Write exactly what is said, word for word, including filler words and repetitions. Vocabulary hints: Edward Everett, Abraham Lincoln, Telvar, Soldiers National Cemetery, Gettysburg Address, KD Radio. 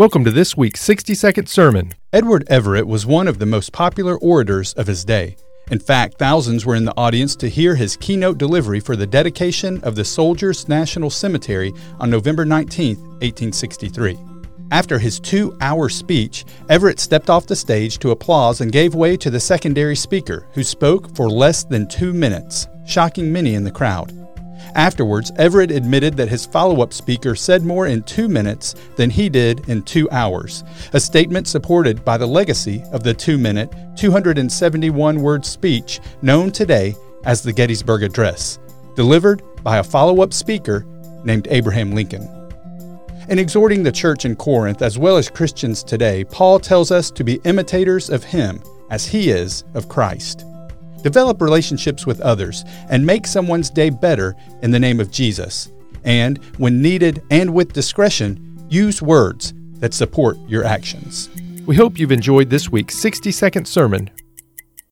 Welcome to this week's sixty-second sermon. Edward Everett was one of the most popular orators of his day. In fact, thousands were in the audience to hear his keynote delivery for the dedication of the Soldiers National Cemetery on November nineteenth, eighteen sixty-three. After his two-hour speech, Everett stepped off the stage to applause and gave way to the secondary speaker, who spoke for less than two minutes, shocking many in the crowd. Afterwards, Everett admitted that his follow-up speaker said more in two minutes than he did in two hours, a statement supported by the legacy of the two-minute, two hundred seventy-one word speech known today as the Gettysburg Address, delivered by a follow-up speaker named Abraham Lincoln. In exhorting the church in Corinth, as well as Christians today, Paul tells us to be imitators of him as he is of Christ. Develop relationships with others and make someone's day better in the name of Jesus. And, when needed and with discretion, use words that support your actions. We hope you've enjoyed this week's sixty-second sermon.